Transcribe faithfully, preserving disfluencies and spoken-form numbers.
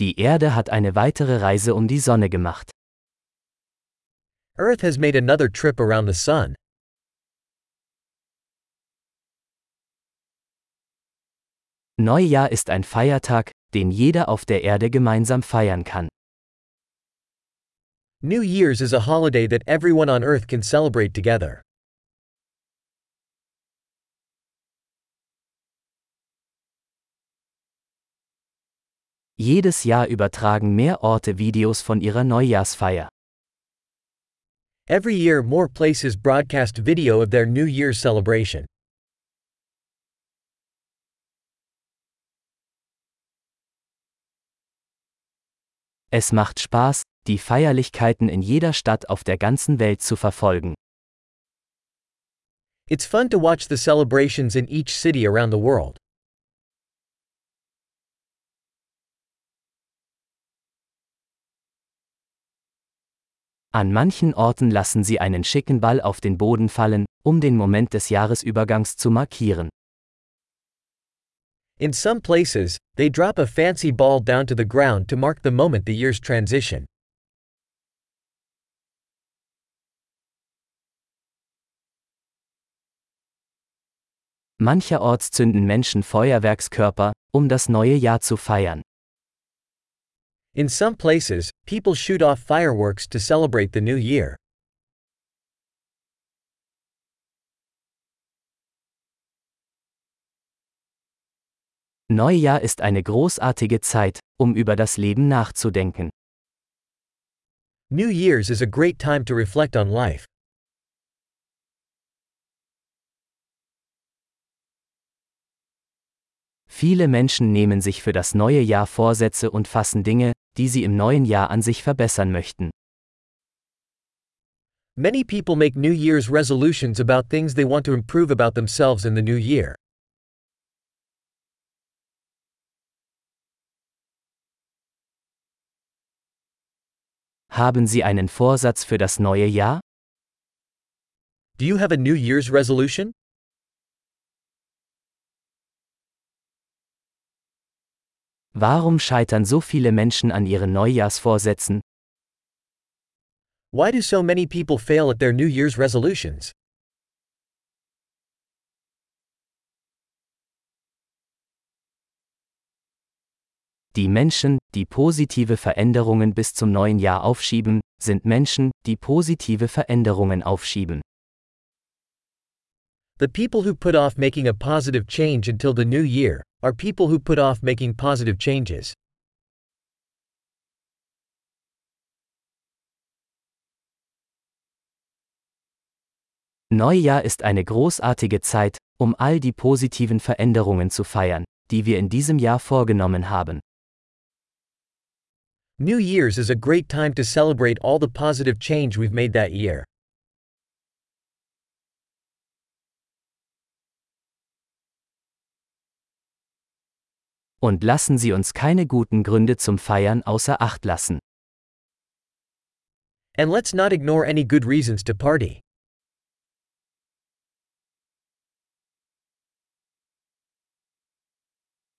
Die Erde hat eine weitere Reise um die Sonne gemacht. Earth has made another trip around the sun. Neujahr ist ein Feiertag, den jeder auf der Erde gemeinsam feiern kann. New Year's is a holiday that everyone on Earth can celebrate together. Jedes Jahr übertragen mehr Orte Videos von ihrer Neujahrsfeier. Every year more places broadcast video of their New Year's celebration. Es macht Spaß, die Feierlichkeiten in jeder Stadt auf der ganzen Welt zu verfolgen. It's fun to watch the celebrations in each city around the world. An manchen Orten lassen sie einen schicken Ball auf den Boden fallen, um den Moment des Jahresübergangs zu markieren. In some places, they drop a fancy ball down to the ground to mark the moment the year's transition. Mancherorts zünden Menschen Feuerwerkskörper, um das neue Jahr zu feiern. In some places, people shoot off fireworks to celebrate the new year. Neujahr ist eine großartige Zeit, um über das Leben nachzudenken. New Year's is a great time to reflect on life. Viele Menschen nehmen sich für das neue Jahr Vorsätze und fassen Dinge, die sie im neuen Jahr an sich verbessern möchten. Many people make New Year's resolutions about things they want to improve about themselves in the new year. Haben Sie einen Vorsatz für das neue Jahr? Do you have a New Year's resolution? Warum scheitern so viele Menschen an ihren Neujahrsvorsätzen? Why do so many people fail at their New Year's resolutions? Die Menschen, die positive Veränderungen bis zum neuen Jahr aufschieben, sind Menschen, die positive Veränderungen aufschieben. The people who put off making a positive change until the new year are people who put off making positive changes. Neujahr ist eine großartige Zeit, um all die positiven Veränderungen zu feiern, die wir in diesem Jahr vorgenommen haben. New Year's is a great time to celebrate all the positive change we've made that year. Und lassen Sie uns keine guten Gründe zum Feiern außer Acht lassen. And let's not ignore any good reasons to party.